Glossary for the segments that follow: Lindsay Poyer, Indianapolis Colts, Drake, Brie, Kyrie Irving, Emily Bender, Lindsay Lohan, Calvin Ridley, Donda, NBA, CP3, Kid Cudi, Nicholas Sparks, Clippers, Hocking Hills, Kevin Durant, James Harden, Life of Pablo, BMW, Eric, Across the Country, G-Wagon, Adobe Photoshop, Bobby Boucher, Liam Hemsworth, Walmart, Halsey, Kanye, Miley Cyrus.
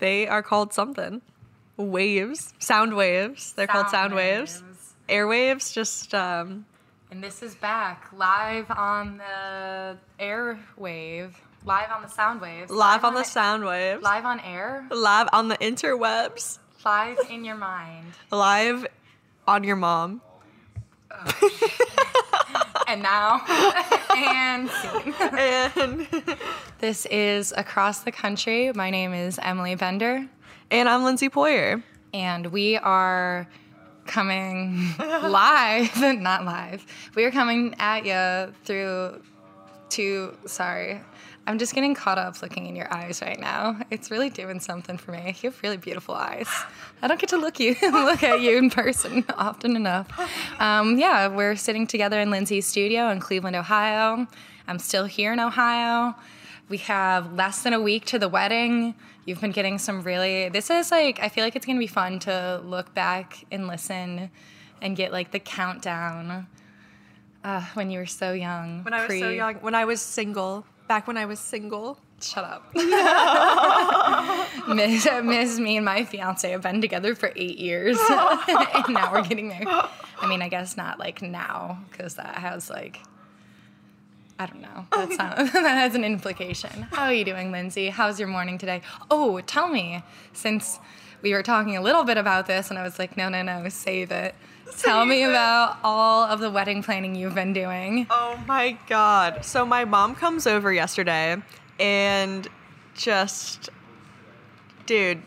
They are called something. Waves. Sound waves. They're called sound waves. Airwaves, just... And this is back. Live on the airwave. Live on the sound waves. Live on the sound waves. Live on air. Live on the interwebs. Live in your mind. Live on your mom. Oh. And now. And soon. And this is Across the Country. My name is Emily Bender. And I'm Lindsay Poyer. And we are coming we are coming at you through two... Sorry. I'm just getting caught up looking in your eyes right now. It's really doing something for me. You have really beautiful eyes. I don't get to look at you in person often enough. Yeah, we're sitting together in Lindsay's studio in Cleveland, Ohio. I'm still here in Ohio. We have less than a week to the wedding. You've been getting some really... This is like... I feel like it's going to be fun to look back and listen and get like the countdown when you were so young. When I was so young. When I was single... Back when I was single. Shut up. No. Miss, me and my fiance have been together for 8 years. And now we're getting there. I mean, I guess not like now, because that has like, I don't know. That's not, that has an implication. How are you doing, Lindsay? How's your morning today? Oh, tell me, since we were talking a little bit about this and I was like, no, save it. Tell me about all of the wedding planning you've been doing. Oh, my God. So my mom comes over yesterday and just, dude,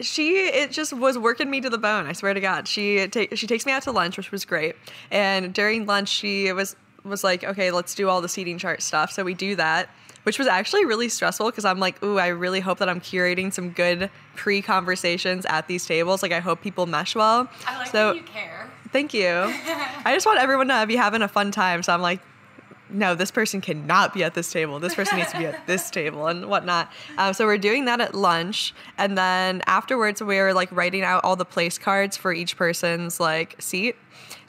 it just was working me to the bone. I swear to God. She takes me out to lunch, which was great. And during lunch, she was like, okay, let's do all the seating chart stuff. So we do that, which was actually really stressful because I'm like, ooh, I really hope that I'm curating some good pre-conversations at these tables. Like, I hope people mesh well. I like that you care. Thank you. I just want everyone to be having a fun time. So I'm like, no, this person cannot be at this table. This person needs to be at this table and whatnot. So we're doing that at lunch. And then afterwards, we're like writing out all the place cards for each person's like seat.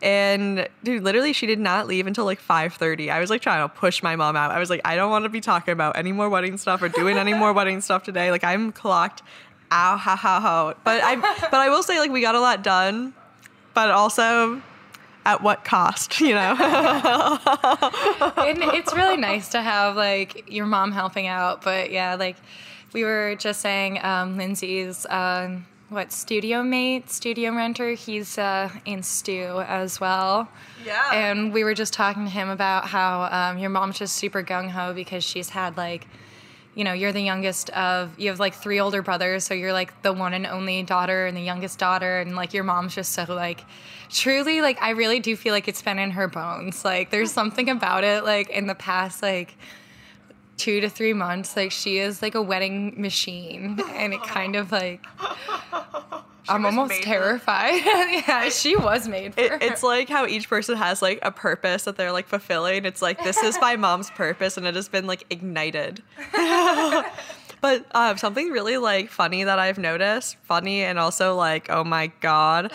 And dude, literally she did not leave until like 5:30. I was like trying to push my mom out. I was like, I don't want to be talking about any more wedding stuff or doing any more wedding stuff today. Like I'm clocked out. But I will say like we got a lot done, but also at what cost, you know? And it's really nice to have like your mom helping out. But yeah, like we were just saying, Lindsay's, studio renter, he's in stew as well. Yeah. And we were just talking to him about how your mom's just super gung-ho because she's had like, you know, you're the youngest of, you have like 3 older brothers, so you're like the one and only daughter and the youngest daughter, and like your mom's just so like, truly like I really do feel like it's been in her bones. Like there's something about it like in the past like 2 to 3 months, like she is like a wedding machine, and it kind of like I'm almost terrified. Yeah, she was made for it. It's like how each person has like a purpose that they're like fulfilling. It's like this is my mom's purpose, and it has been like ignited. But something really like funny that I've noticed, funny and also like, oh my God,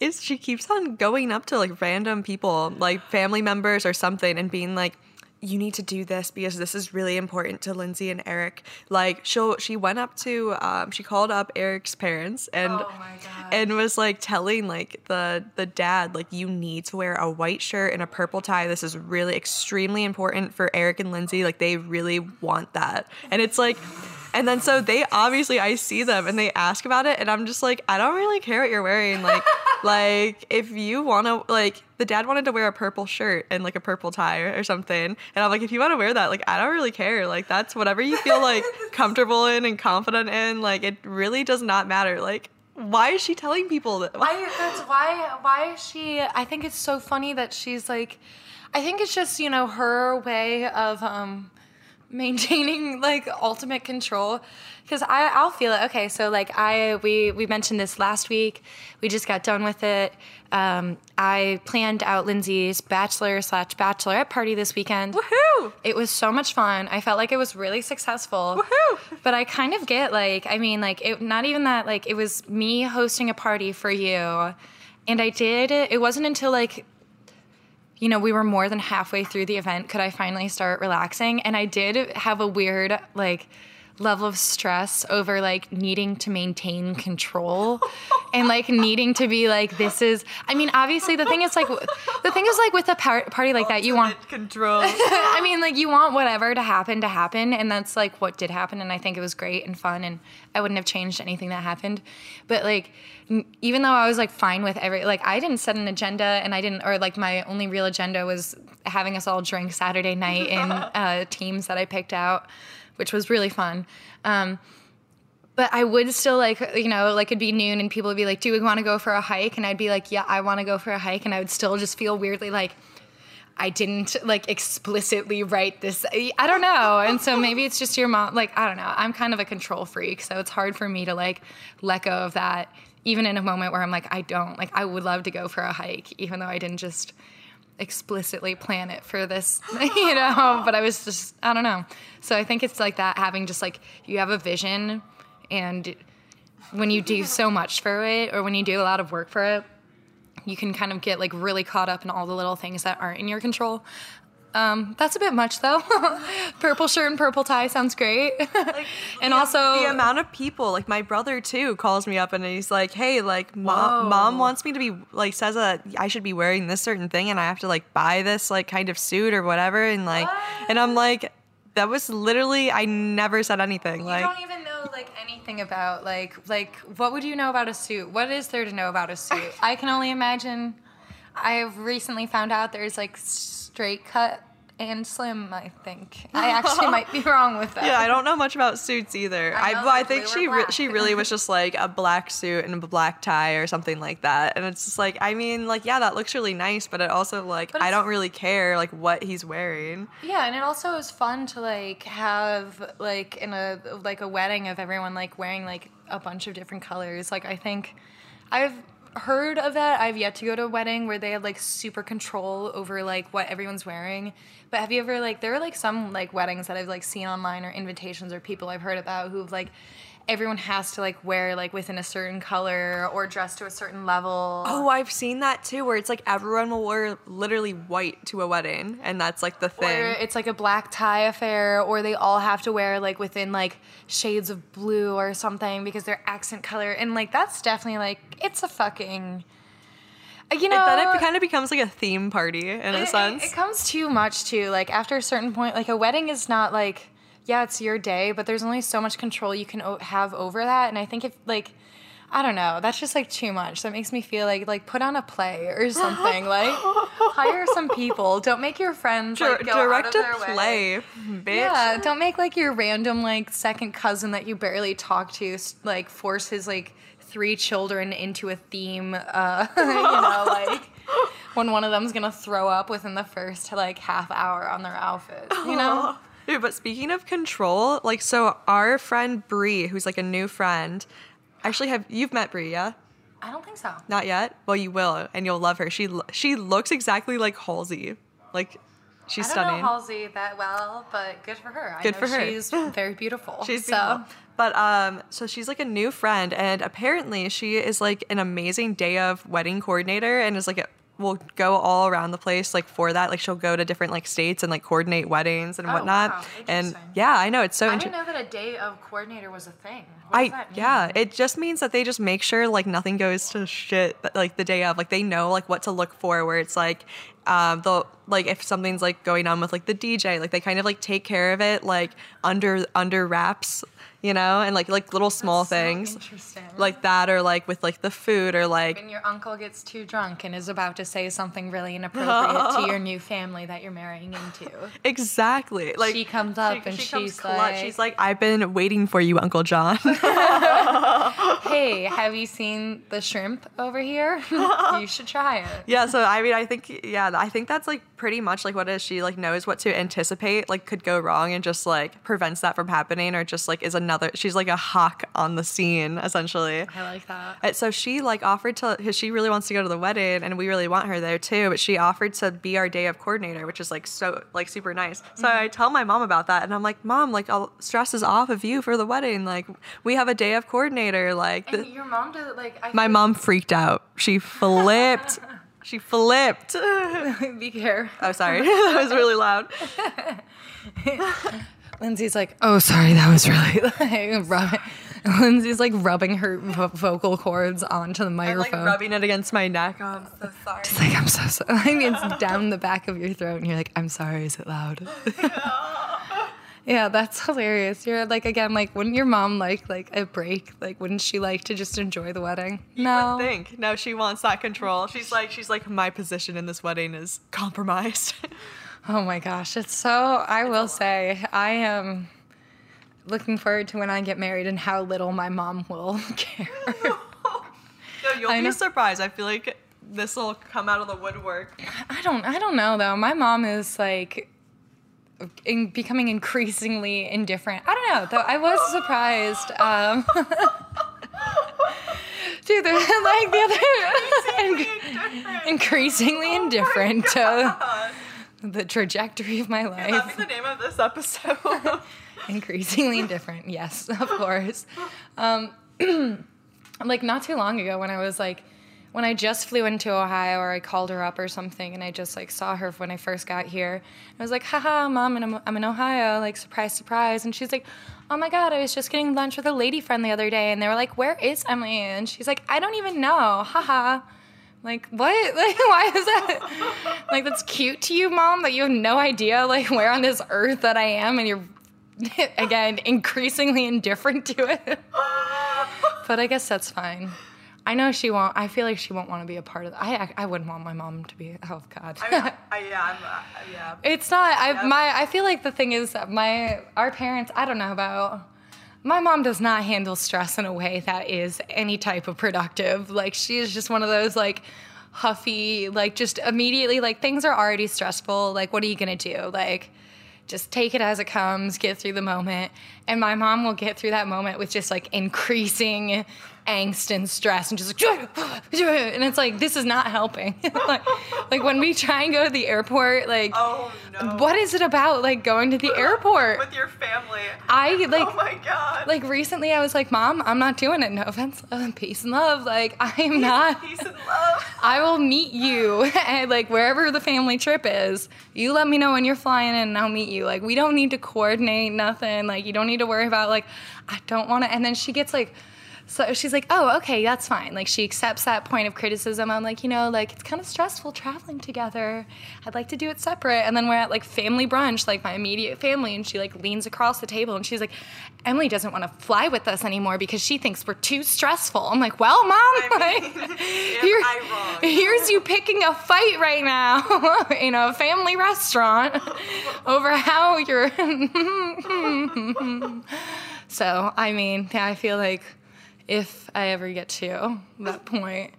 is she keeps on going up to like random people, like family members or something, and being like, you need to do this because this is really important to Lindsay and Eric. Like she went up to, she called up Eric's parents and was like telling like the dad, like you need to wear a white shirt and a purple tie. This is really extremely important for Eric and Lindsay. Like they really want that. And it's like, and then so they obviously, I see them and they ask about it and I'm just like, I don't really care what you're wearing. Like, like if you want to, like the dad wanted to wear a purple shirt and like a purple tie or something. And I'm like, if you want to wear that, like, I don't really care. Like that's whatever you feel like comfortable in and confident in. Like it really does not matter. Like why is she telling people that? Why is she, I think it's so funny that she's like, I think it's just, you know, her way of, maintaining like ultimate control, because I'll feel it. Okay, so like we mentioned this last week. We just got done with it. I planned out Lindsay's bachelorette party this weekend. Woohoo! It was so much fun. I felt like it was really successful. Woohoo! But I kind of get like, I mean, like it, not even that. Like it was me hosting a party for you, and I did. It wasn't until like, you know, we were more than halfway through the event could I finally start relaxing. And I did have a weird, like, level of stress over like needing to maintain control and like needing to be like, this is, I mean, obviously the thing is like with a party like that, you want control. I mean, like you want whatever to happen. And that's like what did happen. And I think it was great and fun and I wouldn't have changed anything that happened. But like, even though I was like fine with every, like I didn't set an agenda and my only real agenda was having us all drink Saturday night in teams that I picked out, which was really fun. But I would still it'd be noon and people would be like, do we want to go for a hike? And I'd be like, yeah, I want to go for a hike. And I would still just feel weirdly like I didn't like explicitly write this. I don't know. And so maybe it's just your mom. Like, I don't know. I'm kind of a control freak. So it's hard for me to like let go of that, even in a moment where I'm like, I would love to go for a hike, even though I didn't just explicitly plan it for this, but I was just, I don't know. So I think it's like that, having just like, you have a vision and when you do so much for it or when you do a lot of work for it, you can kind of get like really caught up in all the little things that aren't in your control. That's a bit much though. Purple shirt and purple tie sounds great. And also the amount of people, like my brother too, calls me up and he's like, hey, like mom wants me to be like, says that I should be wearing this certain thing and I have to like buy this like kind of suit or whatever. And like, what? And I'm like, that was literally, I never said anything. You like, don't even know like anything about like what would you know about a suit? What is there to know about a suit? I can only imagine. I have recently found out there's like straight cut and slim, I think. I actually might be wrong with that. Yeah, I don't know much about suits either. I think she really was just like a black suit and a black tie or something like that. And it's just like, I mean, like, yeah, that looks really nice, but it also like, I don't really care like what he's wearing. Yeah, and it also is fun to like have like in a like a wedding of everyone like wearing like a bunch of different colors. Like I think I've heard of that. I've yet to go to a wedding where they have like super control over like what everyone's wearing. But have you ever like, there are like some like weddings that I've like seen online or invitations or people I've heard about who've like, everyone has to like wear like within a certain color or dress to a certain level. Oh, I've seen that too, where it's like everyone will wear literally white to a wedding and that's like the thing. Or it's like a black tie affair or they all have to wear like within like shades of blue or something because they're accent color. And like that's definitely like, it's a fucking... You know, then it kind of becomes like a theme party in a sense. It comes too much too. Like after a certain point, like a wedding is not like... yeah, it's your day, but there's only so much control you can have over that. And I think if, like, I don't know, that's just, like, too much. That makes me feel like put on a play or something. Like, hire some people. Don't make your friends, like, go direct out of their way. Direct a play, bitch. Yeah, don't make, like, your random, like, second cousin that you barely talk to, like, force his, like, 3 children into a theme, like... when one of them's gonna throw up within the first, like, half hour on their outfit, you know? Dude, but speaking of control, like, so our friend Brie, who's, like, a new friend, actually you've met Brie, yeah? I don't think so. Not yet? Well, you will, and you'll love her. She looks exactly like Halsey. Like, she's stunning. I don't know Halsey that well, but good for her. Good for her. She's very beautiful. She's beautiful. But, so she's, like, a new friend, and apparently she is, like, an amazing day of wedding coordinator and is, like, will go all around the place like for that. Like she'll go to different like states and like coordinate weddings and whatnot. Wow. And yeah, I know it's so interesting. I didn't know that a day of coordinator was a thing. What does that mean? Yeah, it just means that they just make sure like nothing goes to shit like the day of. Like they know like what to look for where it's like they'll like if something's like going on with like the DJ, like they kind of like take care of it like under wraps, you know, and like little small things like that or like with like the food or like when your uncle gets too drunk and is about to say something really inappropriate to your new family that you're marrying into. Exactly. Like she comes up and she's like, I've been waiting for you, Uncle John. Hey, have you seen the shrimp over here? You should try it. Yeah, so I mean I think that's like pretty much like what it is. She like knows what to anticipate like could go wrong and just like prevents that from happening or just like is another, she's like a hawk on the scene essentially. I like that. And so she like offered to, because she really wants to go to the wedding and we really want her there too, but she offered to be our day of coordinator, which is like so like super nice. So I tell my mom about that and I'm like, Mom, like all stress is off of you for the wedding. Like we have a day of coordinator. Like and your mom did like. My mom freaked out. She flipped. She flipped. Be careful. Oh, sorry. That was really loud. Lindsay's like, oh, sorry, that was really like rubbing. Lindsay's like rubbing her vocal cords onto the microphone. I'm like rubbing it against my neck. Oh, I'm so sorry. She's like, I'm so sorry. I mean, it's down the back of your throat, and you're like, I'm sorry, is it loud? Yeah, that's hilarious. You're like, again, like, wouldn't your mom like a break? Like, wouldn't she like to just enjoy the wedding? No. You would think. No, she wants that control. She's like, my position in this wedding is compromised. Oh my gosh. It's so, I will say, I am looking forward to when I get married and how little my mom will care. No, you'll be surprised. I feel like this will come out of the woodwork. I don't know though. My mom is like, in becoming increasingly indifferent. I don't know, though. I was surprised. Dude, they're like the other increasingly indifferent to the trajectory of my life. Yeah, that'd be the name of this episode. Increasingly indifferent. Yes, of course. Like not too long ago, when I was like, when I just flew into Ohio, or I called her up or something, and I just like saw her when I first got here, I was like, haha, Mom, and I'm in Ohio, like surprise, surprise. And she's like, oh my God, I was just getting lunch with a lady friend the other day, and they were like, where is Emily? And she's like, I don't even know, haha. Like, what? Like, why is that? Like, that's cute to you, Mom, that you have no idea like where on this earth that I am, and you're, again, increasingly indifferent to it. But I guess that's fine. I know she won't. I feel like she won't want to be a part of that. I wouldn't want my mom to be. Oh God. Yeah. It's not. I feel like the thing is that our parents. I don't know about. My mom does not handle stress in a way that is any type of productive. Like she is just one of those like huffy. Like just immediately like things are already stressful. Like what are you gonna do? Like. Just take it as it comes, get through the moment. And my mom will get through that moment with just like increasing angst and stress and just like, and it's like, this is not helping. like when we try and go to the airport, like, oh, no. What is it about like going to the airport? With your family. Oh my God. Like recently I was like, Mom, I'm not doing it. No offense. Peace and love. Like I am not. Peace and love. I will meet you at like wherever the family trip is. You let me know when you're flying in and I'll meet you. Like we don't need to coordinate nothing. Like you don't need to worry about like, I don't want to. And then she gets like, so she's like, oh, okay, that's fine. Like she accepts that point of criticism. I'm like, you know, like it's kind of stressful traveling together. I'd like to do it separate. And then we're at like family brunch, like my immediate family. And she like leans across the table and she's like, Emily doesn't want to fly with us anymore because she thinks we're too stressful. I'm like, well, Mom, here's you picking a fight right now in a family restaurant over how you're. So, I mean, I feel like if I ever get to that point,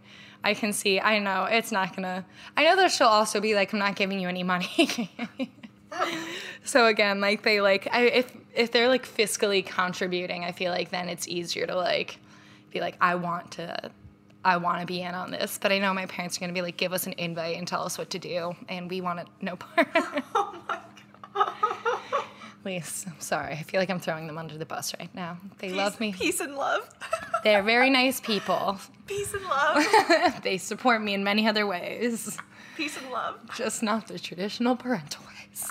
I can see, I know it's not gonna, I know that she'll also be like, I'm not giving you any money. So again, like they like, if they're like fiscally contributing, I feel like then it's easier to like, be like, I want to be in on this. But I know my parents are going to be like, give us an invite and tell us what to do. And we want no part. Oh my God. Please, I'm sorry. I feel like I'm throwing them under the bus right now. They love me. Peace and love. They're very nice people. Peace and love. They support me in many other ways. Peace and love. Just not the traditional parental ways.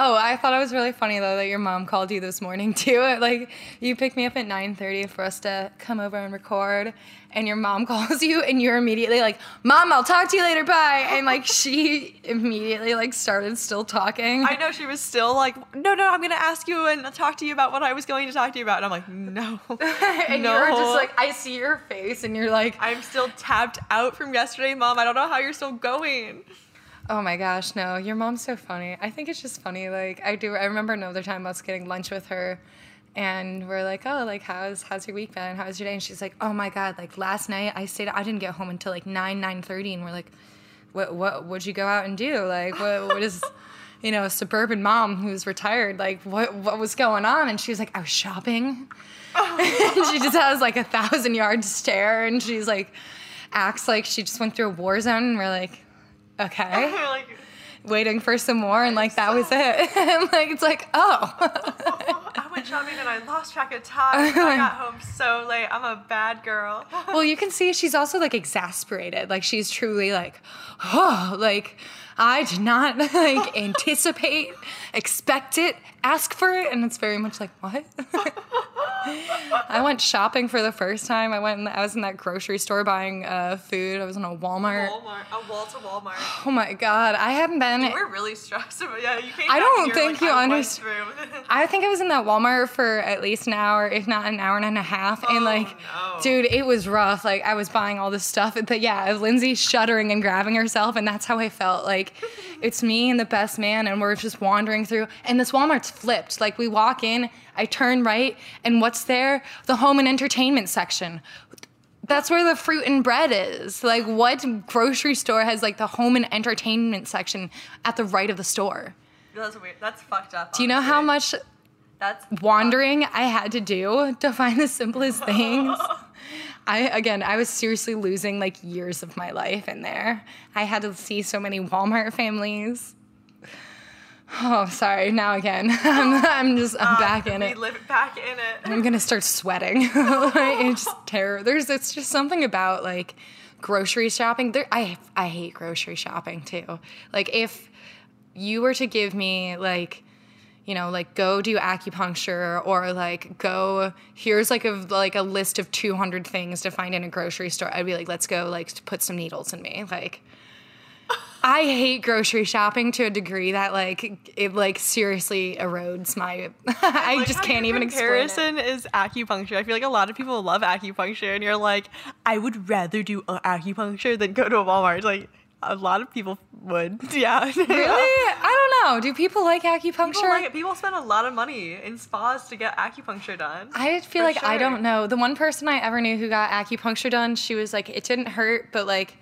Oh, I thought it was really funny, though, that your mom called you this morning, too. Like, you picked me up at 9:30 for us to come over and record, and your mom calls you, and you're immediately like, Mom, I'll talk to you later, bye. And, like, she immediately, like, started still talking. I know, she was still like, no, I'm going to ask you and talk to you about what I was going to talk to you about. And I'm like, no. And no. You were just like, I see your face, and you're like, I'm still tapped out from yesterday, Mom. I don't know how you're still going. Oh my gosh, no, your mom's so funny. I think it's just funny, like, I remember another time us getting lunch with her, and we're like, oh, like, how's your week been? How's your day? And she's like, oh my God, like, last night, I didn't get home until, like, 9:30, and we're like, what'd you go out and do? Like, what is, you know, a suburban mom who's retired, like, what was going on? And she was like, I was shopping. And she just has, like, 1,000-yard stare, and she's like, acts like she just went through a war zone, and we're like, okay, like, waiting for some more, and like that was it. And like it's like, oh, I went shopping and I lost track of time. I got home so late. I'm a bad girl. Well, you can see she's also like exasperated. Like she's truly like, oh, like I did not like anticipate, expect it, ask for it. And it's very much like, what? I went shopping for the first time. I was in that grocery store buying food. I was in a Walmart. A wall to Walmart. Oh my God. I haven't been. You were really stressed. Yeah, you came. I don't think you understand. I think I was in that Walmart for at least an hour, if not an hour and a half. Oh, and like, no. Dude, it was rough. Like I was buying all this stuff, but yeah, Lindsay shuddering and grabbing herself. And that's how I felt. Like it's me and the best man. And we're just wandering through. And this Walmart's flipped. Like we walk in, I turn right, and what's there? The home and entertainment section. That's where the fruit and bread is. Like, what grocery store has, like, the home and entertainment section at the right of the store? That's weird. That's fucked up. Do you know how much wandering I had to do to find the simplest things? I was seriously losing, like, years of my life in there. I had to see so many Walmart families. Oh, sorry. Now again, I'm back in it. We live back in it. And I'm gonna start sweating. It's just terror. It's just something about like grocery shopping. I hate grocery shopping too. Like if you were to give me like, you know, like go do acupuncture or like go, here's like a list of 200 things to find in a grocery store. I'd be like, let's go like put some needles in me. Like. I hate grocery shopping to a degree that, like, it, like, seriously erodes my... I just can't even explain it. Comparison is acupuncture. I feel like a lot of people love acupuncture, and you're like, I would rather do acupuncture than go to a Walmart. Like, a lot of people would. Yeah. Really? I don't know. Do people like acupuncture? People like it. People spend a lot of money in spas to get acupuncture done. I feel like sure. I don't know. The one person I ever knew who got acupuncture done, she was like, it didn't hurt, but, like...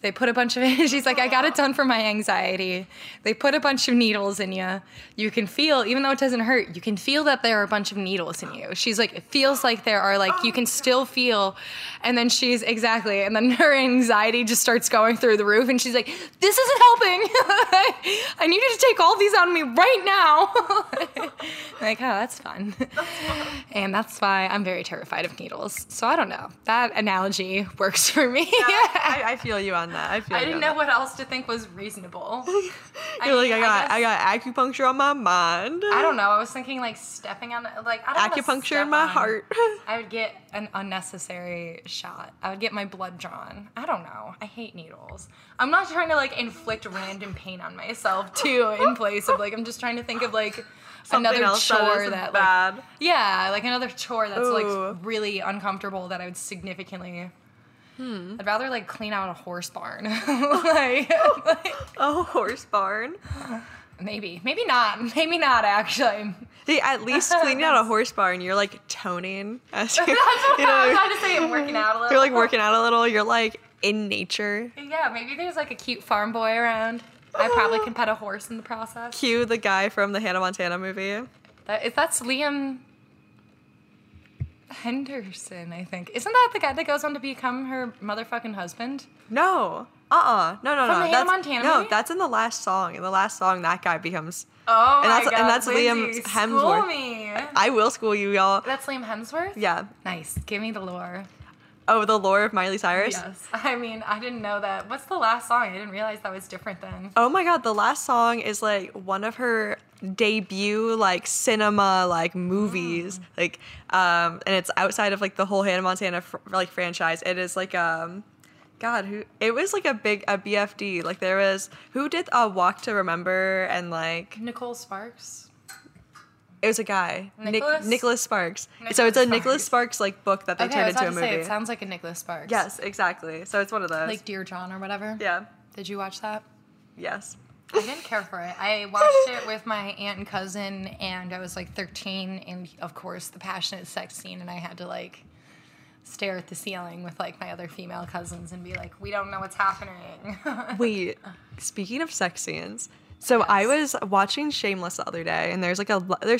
They put a bunch of it. She's like, I got it done for my anxiety. They put a bunch of needles in you. You can feel, even though it doesn't hurt, you can feel that there are a bunch of needles in you. She's like, it feels like there are, like, you can still feel. And then she's, exactly. And then her anxiety just starts going through the roof. And she's like, this isn't helping. I need you to take all these out of me right now. Like, oh, that's fun. And that's why I'm very terrified of needles. So I don't know. That analogy works for me. Yeah, I feel you on that. I didn't know what else to think was reasonable. I got acupuncture on my mind. I don't know. I was thinking like stepping on like I don't acupuncture in my heart. I would get an unnecessary shot. I would get my blood drawn. I don't know. I hate needles. I'm not trying to like inflict random pain on myself too in place of like I'm just trying to think of like another chore that's like really uncomfortable that I would significantly. I'd rather, like, clean out a horse barn. A horse barn? Maybe. Maybe not. Maybe not, actually. See, at least cleaning out a horse barn, you're, like, toning. That's what I was trying to say. I'm working out a little. You're, like, working out a little. You're, like, in nature. Yeah, maybe there's, like, a cute farm boy around. I probably can pet a horse in the process. Cue the guy from the Hannah Montana movie. That's Liam... Henderson, I think. Isn't that the guy that goes on to become her motherfucking husband? No. No. From the Hannah Montana movie? No, that's in the last song. In the last song, that guy becomes... Oh, and my God. And that's Lindsay, Liam Hemsworth. School me. I will school you, y'all. That's Liam Hemsworth? Yeah. Nice. Give me the lore. Oh, the lore of Miley Cyrus? Yes. I mean, I didn't know that. What's the last song? I didn't realize that was different then. Oh, my God. The last song is, like, one of her... debut like cinema like movies like and it's outside of like the whole Hannah Montana like franchise. It is like a BFD like there was who did a Walk to Remember and like Nicholas Sparks. It was a guy. Nicholas Sparks. So it's a Nicholas Sparks like book that they turned into a movie. It sounds like a Nicholas Sparks. Yes, exactly. So it's one of those like Dear John or whatever. Yeah. Did you watch that? Yes. I didn't care for it. I watched it with my aunt and cousin, and I was, like, 13, and, of course, the passionate sex scene, and I had to, like, stare at the ceiling with, like, my other female cousins and be like, we don't know what's happening. Wait, speaking of sex scenes... So yes. I was watching Shameless the other day, and there's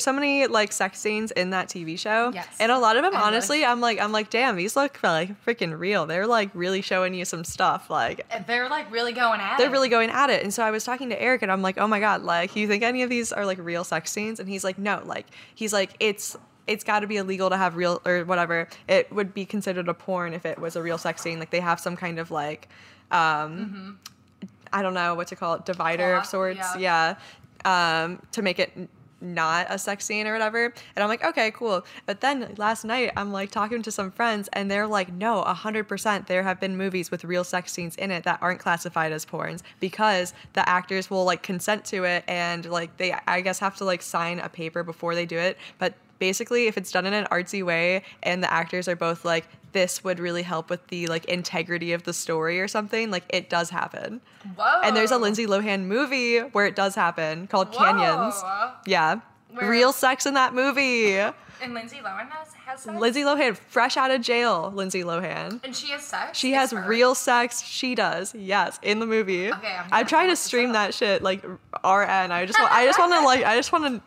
so many like sex scenes in that TV show, yes. And a lot of them honestly, I'm like, damn, these look like freaking real. They're like really showing you some stuff, like they're like really going at it. They're really going at it. And so I was talking to Eric, and I'm like, oh my God, like you think any of these are like real sex scenes? And he's like, no, like he's like it's it's got to be illegal to have real or whatever. It would be considered a porn if it was a real sexting. Like they have some kind of like, I don't know what to call it, divider of sorts. Yeah. To make it not a sex scene or whatever. And I'm like, okay, cool. But then last night I'm like talking to some friends and they're like, no, 100% there have been movies with real sex scenes in it that aren't classified as porns because the actors will like consent to it. And like, they, I guess have to like sign a paper before they do it. But basically if it's done in an artsy way and the actors are both like, this would really help with the like integrity of the story or something, like it does happen. Whoa. And there's a Lindsay Lohan movie where it does happen called Canyons. Yeah. Where real sex in that movie. And Lindsay Lohan has sex? Lindsay Lohan, fresh out of jail, Lindsay Lohan. And she has sex? She has real sex. She does. Yes, in the movie. Okay, I'm trying to stream that shit like RN. I just want to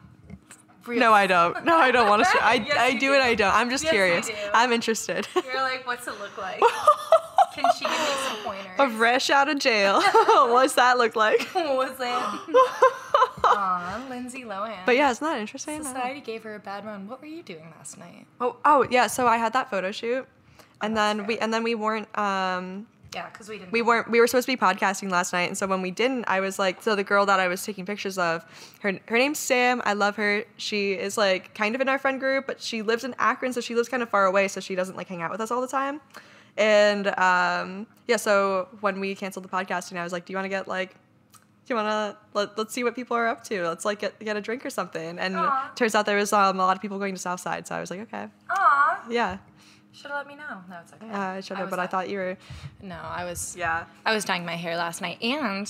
Real. No, I don't. No, I don't want to. I do and I don't. I'm just curious. I'm interested. You're like, what's it look like? Can she give me some pointers? A fresh out of jail. What's that look like? What's that? Aw, Lindsay Lohan. But yeah, isn't that interesting? Society gave her a bad run. What were you doing last night? Oh yeah. So I had that photo shoot, and then we weren't. Yeah, because we didn't. We were supposed to be podcasting last night, and so when we didn't, I was like, so the girl that I was taking pictures of, her name's Sam. I love her. She is like kind of in our friend group, but she lives in Akron, so she lives kind of far away, so she doesn't like hang out with us all the time. And yeah, so when we canceled the podcasting, I was like, let's see what people are up to. Let's like get a drink or something. And it turns out there was a lot of people going to Southside, so I was like, okay. Aw. Yeah. Should have let me know. No, it's okay. I should have, but I thought you were. No, I was. Yeah. I was dyeing my hair last night, and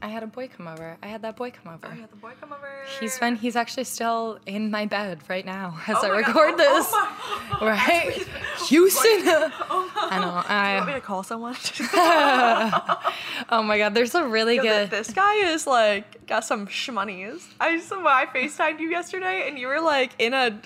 I had a boy come over. I had that boy come over. I had the boy come over. He's fun. He's actually still in my bed right now as I record this. Oh my. Right? Houston. Oh my. I know. Do you want me to call someone? Oh my God. There's a really good. This guy is like got some schmunnies. I FaceTimed you yesterday, and you were like in a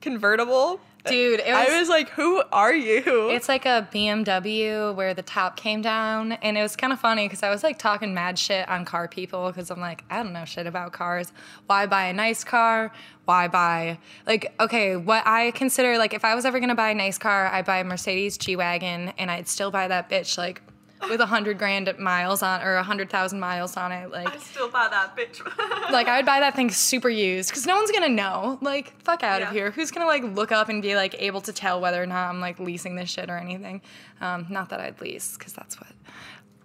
convertible. Dude, I was like, who are you? It's like a BMW where the top came down, and it was kind of funny because I was like talking mad shit on car people because I'm like, I don't know shit about cars. Why buy a nice car? Why buy, like, okay, what I consider, like, if I was ever going to buy a nice car, I'd buy a Mercedes G-Wagon, and I'd still buy that bitch, like, with 100 grand miles on, or 100,000 miles on it, like I still buy that bitch. Like I would buy that thing super used, because no one's gonna know. Like fuck out of here. Who's gonna like look up and be like able to tell whether or not I'm like leasing this shit or anything? Not that I'd lease, because that's what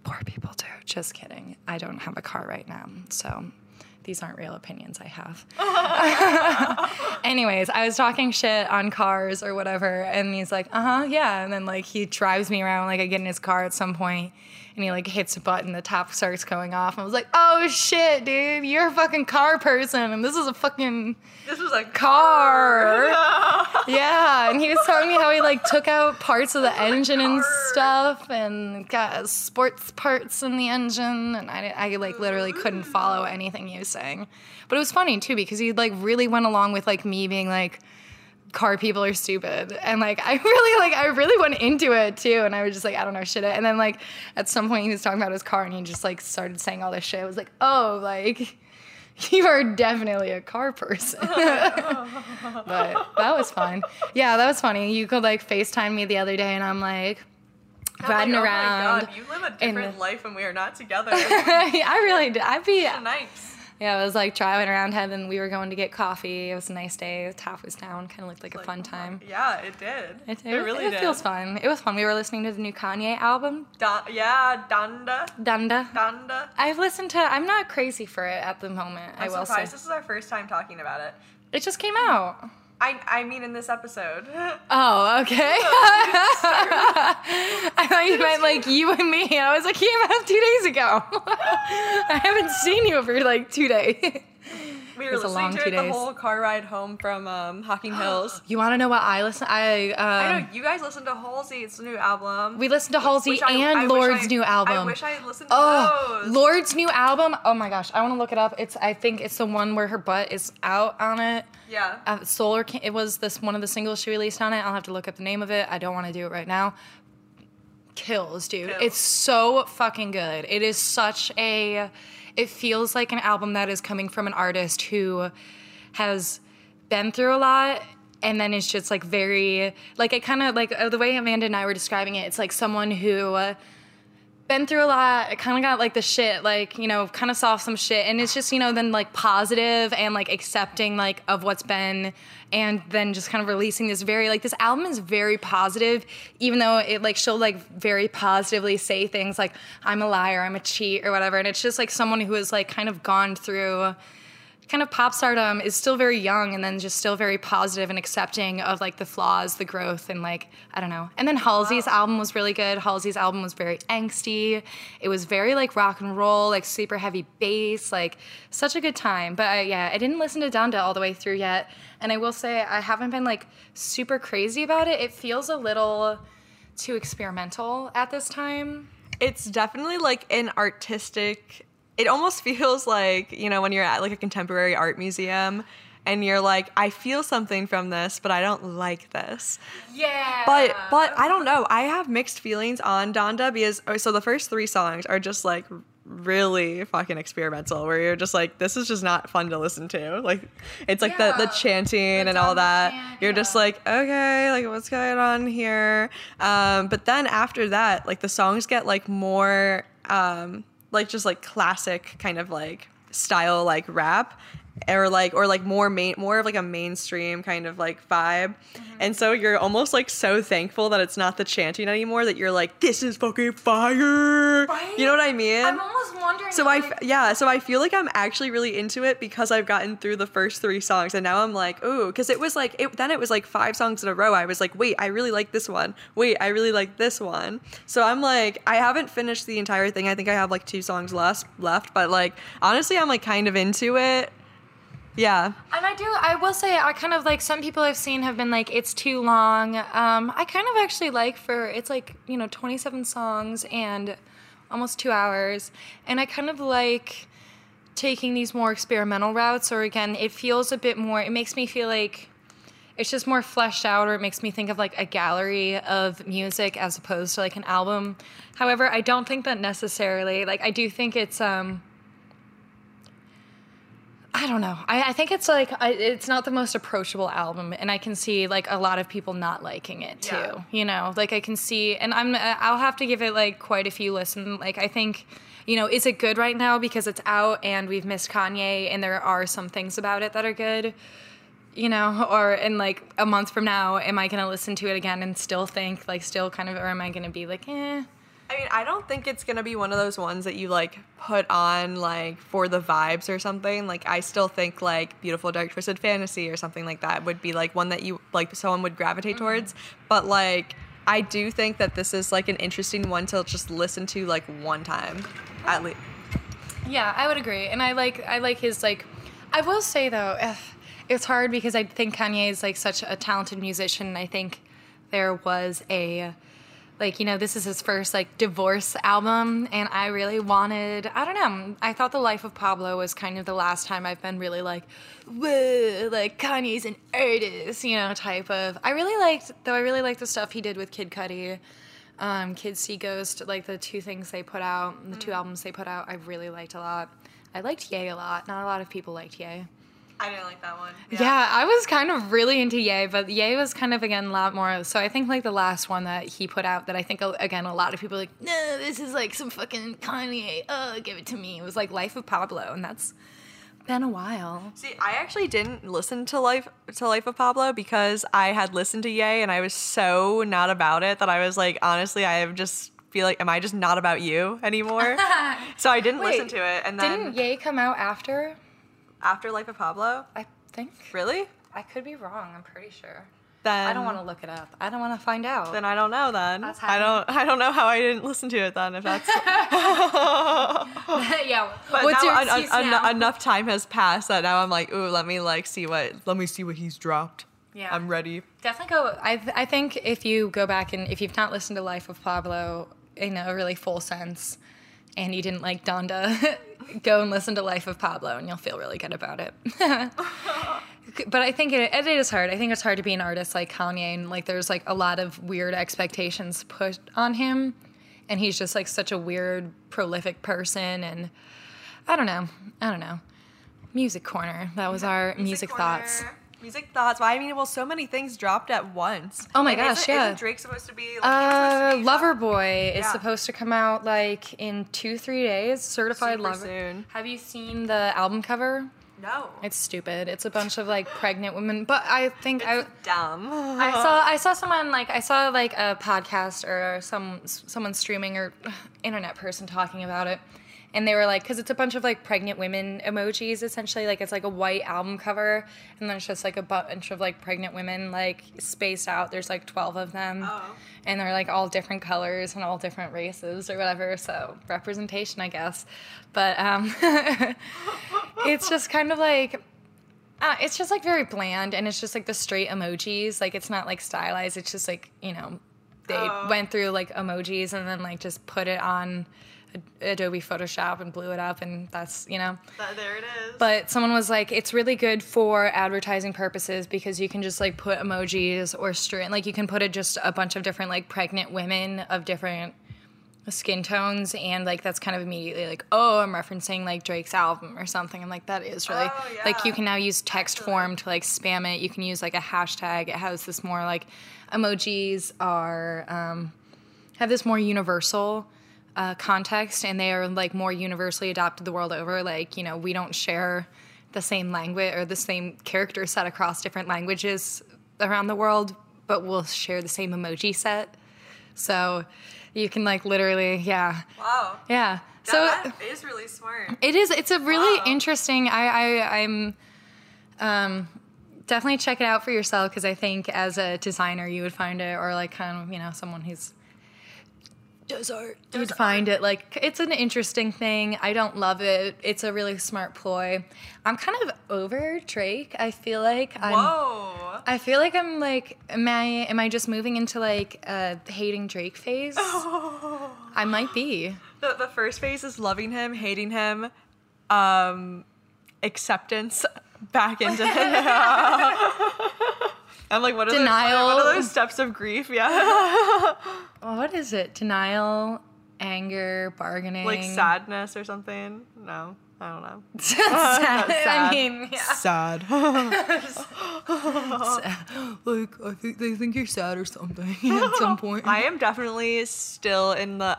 poor people do. Just kidding. I don't have a car right now, so these aren't real opinions I have. Anyways, I was talking shit on cars or whatever, and he's like, yeah. And then, like, he drives me around. Like, I get in his car at some point, and he, like, hits a button. The top starts going off. I was like, oh, shit, dude. You're a fucking car person, and this is a fucking This was a car. Yeah. And he was telling me how he, like, took out parts of the engine and stuff and got sports parts in the engine. And I like, literally couldn't follow anything he was saying. But it was funny, too, because he, like, really went along with, like, me being, like, car people are stupid. And, like, I really went into it, too. And I was just, like, I don't know shit. And then, like, at some point he was talking about his car, and he just, like, started saying all this shit. I was like, oh, like, you are definitely a car person. But that was fun. Yeah, that was funny. You could, like, FaceTime me the other day, and I'm like, riding around. Oh, my God, you live a different life when we are not together. I really do. I'd be nice. Yeah, I was, like, driving around heaven. We were going to get coffee. It was a nice day. The top was down. Kind of looked like a fun time. Yeah, it did. It really did. It feels fun. It was fun. We were listening to the new Kanye album. Donda. I've listened to I'm not crazy for it at the moment. I'm surprised this is our first time talking about it. It just came out. I mean in this episode. Oh, okay. I thought you meant like you and me. I was like, you came out 2 days ago. I haven't seen you for like 2 days. We were listening to it the whole car ride home from Hocking Hills. You want to know what I listen? I know you guys listened to Halsey's new album. We listened to Halsey and Lord's new album. I wish I had listened to those. Lord's new album. Oh my gosh, I want to look it up. I think it's the one where her butt is out on it. Yeah. It was this one of the singles she released on it. I'll have to look up the name of it. I don't want to do it right now. Kills, dude. Kills. It's so fucking good. It is such a. It feels like an album that is coming from an artist who has been through a lot And then it's just, like, very, like, I kind of, like, the way Amanda and I were describing it, it's, like, someone who been through a lot, kind of got, like, the shit, like, you know, kind of saw some shit. And it's just, you know, then, like, positive and, like, accepting, like, of what's been, and then just kind of releasing this very, like, this album is very positive, even though it, like, she'll, like, very positively say things like, I'm a liar, I'm a cheat, or whatever. And it's just, like, someone who has, like, kind of gone through kind of pop stardom, is still very young, and then just still very positive and accepting of, like, the flaws, the growth, and, like, I don't know. And then Halsey's album was really good. Halsey's album was very angsty. It was very, like, rock and roll, like, super heavy bass, like, such a good time. But, yeah, I didn't listen to Donda all the way through yet, and I will say I haven't been, like, super crazy about it. It feels a little too experimental at this time. It's definitely, like, an artistic... It almost feels like, you know, when you're at, like, a contemporary art museum and you're like, I feel something from this, but I don't like this. Yeah. But I don't know. I have mixed feelings on Donda because, so the first three songs are just, like, really fucking experimental, where you're just like, this is just not fun to listen to. Like, it's like the chanting and all that. You're just like, okay, like, what's going on here? But then after that, like, the songs get, like, more... like, just, like, classic kind of, like, style, like, rap, or like more of, like, a mainstream kind of, like, vibe. Mm-hmm. And so you're almost, like, so thankful that it's not the chanting anymore, that you're like, this is fucking fire. Right? You know what I mean? I'm almost wondering. So I feel like I'm actually really into it because I've gotten through the first three songs, and now I'm like, ooh, because it was like, then it was like 5 songs in a row. I was like, wait, I really like this one. Wait, I really like this one. So I'm like, I haven't finished the entire thing. I think I have, like, 2 songs left, but, like, honestly, I'm, like, kind of into it. Yeah. And I will say, I kind of, like, some people I've seen have been like, it's too long. I kind of actually like it's like, you know, 27 songs and almost 2 hours. And I kind of like taking these more experimental routes, or, again, it feels a bit more, it makes me feel like it's just more fleshed out, or it makes me think of, like, a gallery of music as opposed to, like, an album. However, I don't think that necessarily, like, I do think it's, I don't know. I think it's, like, it's not the most approachable album, and I can see, like, a lot of people not liking it, too. Yeah. You know? Like, I can see... And I'll have to give it, like, quite a few listens. Like, I think, you know, is it good right now because it's out and we've missed Kanye and there are some things about it that are good? You know? Or in, like, a month from now, am I going to listen to it again and still think, like, still kind of... Or am I going to be like, eh... I mean, I don't think it's going to be one of those ones that you, like, put on, like, for the vibes or something. Like, I still think, like, Beautiful Dark Twisted Fantasy or something like that would be, like, one that you, like, someone would gravitate mm-hmm. towards. But, like, I do think that this is, like, an interesting one to just listen to, like, one time. At least. Yeah, I would agree. And I like his, like, I will say, though, it's hard because I think Kanye is, like, such a talented musician. And I think there was a... Like, you know, this is his first, like, divorce album, and I really wanted, I don't know, I thought The Life of Pablo was kind of the last time I've been really, like, whoa, like, Kanye's an artist, you know, type of, I really liked the stuff he did with Kid Cudi, Kid See Ghost, like, the 2 things they put out, the 2 albums they put out, I really liked a lot. I liked Ye a lot. Not a lot of people liked Ye. I didn't like that one. Yeah, I was kind of really into Ye, but Ye was kind of, again, a lot more. So I think, like, the last one that he put out that I think, again, a lot of people are like, no, this is, like, some fucking Kanye. Oh, give it to me. It was, like, Life of Pablo, and that's been a while. See, I actually didn't listen to Life of Pablo because I had listened to Ye, and I was so not about it that I was like, honestly, I have just... feel like, am I just not about you anymore? So I didn't listen to it. And then didn't Ye come out after... After Life of Pablo? I think. Really? I could be wrong. I'm pretty sure. Then I don't want to look it up. I don't want to find out. Then I don't know then. I don't know how I didn't listen to it then, if that's... Yeah. But what's now, your excuse now? Enough time has passed that now I'm like, ooh, let me see what he's dropped. Yeah. I'm ready. Definitely go... I think if you go back and if you've not listened to Life of Pablo in a really full sense... and you didn't like Donda, go and listen to Life of Pablo, and you'll feel really good about it. But I think it is hard. I think it's hard to be an artist like Kanye, and, like, there's, like, a lot of weird expectations put on him, and he's just, like, such a weird, prolific person, and I don't know. Music Corner. That was our music thoughts. Music thoughts. Well, I mean, well, so many things dropped at once. Oh my gosh, isn't Drake supposed to be? Like, Loverboy is supposed to come out like in 2-3 days. Certified Lover. Soon. Have you seen the album cover? No. It's stupid. It's a bunch of like pregnant women, but I think it's dumb. I saw someone like a podcast or someone streaming or internet person talking about it. And they were like, because it's a bunch of like pregnant women emojis essentially. Like it's like a white album cover, and then it's just like a bunch of like pregnant women like spaced out. There's like 12 of them, and they're like all different colors and all different races or whatever. So representation, I guess. But it's just kind of like. It's just like very bland, and it's just like the straight emojis. Like it's not like stylized. It's just like, you know, they went through like emojis and then like just put it on Adobe Photoshop and blew it up, and that's, you know. There it is. But someone was like, it's really good for advertising purposes because you can just like put emojis or like you can put it just a bunch of different like pregnant women of different skin tones, and like that's kind of immediately like, oh, I'm referencing like Drake's album or something. I'm like, that is really like you can now use text form to like spam it. You can use like a hashtag. It has this more like emojis are have this more universal context, and they are like more universally adopted the world over. Like, you know, we don't share the same language or the same character set across different languages around the world, but we'll share the same emoji set. So you can like literally, Wow. Yeah. That is really smart. It is. It's a really interesting. I'm definitely check it out for yourself, because I think as a designer you would find it, or like kind of, you know, someone who's Does art. You'd find it, like, it's an interesting thing. I don't love it. It's a really smart ploy. I'm kind of over Drake. I feel like am I just moving into like a hating Drake phase? Oh. I might be. The first phase is loving him, hating him, acceptance back into him. I'm like, what are denial? What are those steps of grief? Yeah. What is it? Denial, anger, bargaining, like sadness or something? No, I don't know. Sad. I mean, yeah. Sad. Like, I think they think you're sad or something at some point. I am definitely still in the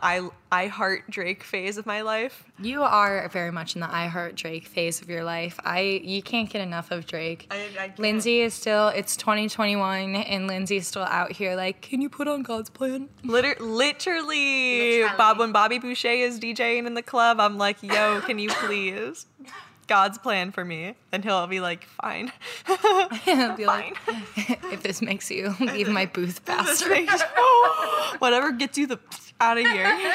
I heart Drake phase of my life. You are very much in the I heart Drake phase of your life. You can't get enough of Drake. I Lindsay is still, it's 2021, and Lindsay's still out here like, can you put on God's Plan? Literally. When Bobby Boucher is DJing in the club, I'm like, yo, can you please? God's plan for me. And he'll be like, fine. He'll be fine. Like, if this makes you leave my booth faster. Whatever gets you the out of here.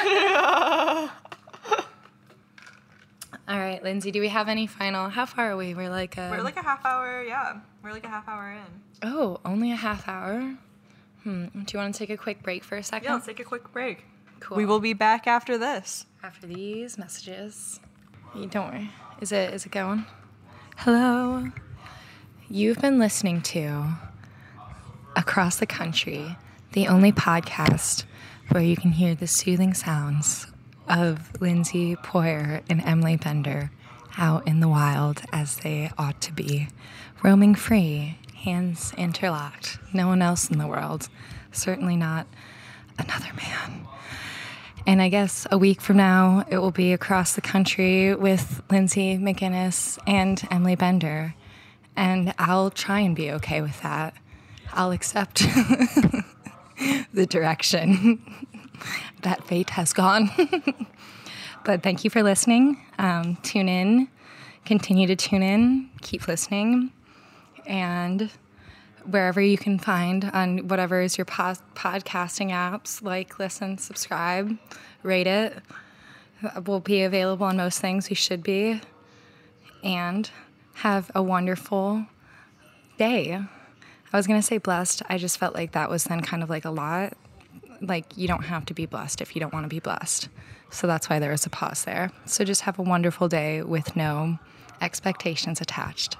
All right, Lindsay, do we have any final? How far are we? We're like a half hour, yeah. We're like a half hour in. Oh, only a half hour? Do you want to take a quick break for a second? Yeah, let's take a quick break. Cool. We will be back after this. After these messages. Don't worry. Is it going? Hello. You've been listening to Across the Country, the only podcast where you can hear the soothing sounds of Lindsay Poyer and Emily Bender out in the wild as they ought to be, roaming free, hands interlocked, no one else in the world, certainly not another man. And I guess a week from now, it will be Across the Country with Lindsay McGinnis and Emily Bender. And I'll try and be okay with that. I'll accept the direction that fate has gone. But thank you for listening. Tune in. Continue to tune in. Keep listening. And wherever you can find on whatever is your podcasting apps, like, listen, subscribe, rate it. We'll be available on most things we should be. And have a wonderful day. I was going to say blessed. I just felt like that was then kind of like a lot. Like, you don't have to be blessed if you don't want to be blessed. So that's why there was a pause there. So just have a wonderful day with no expectations attached.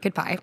Goodbye.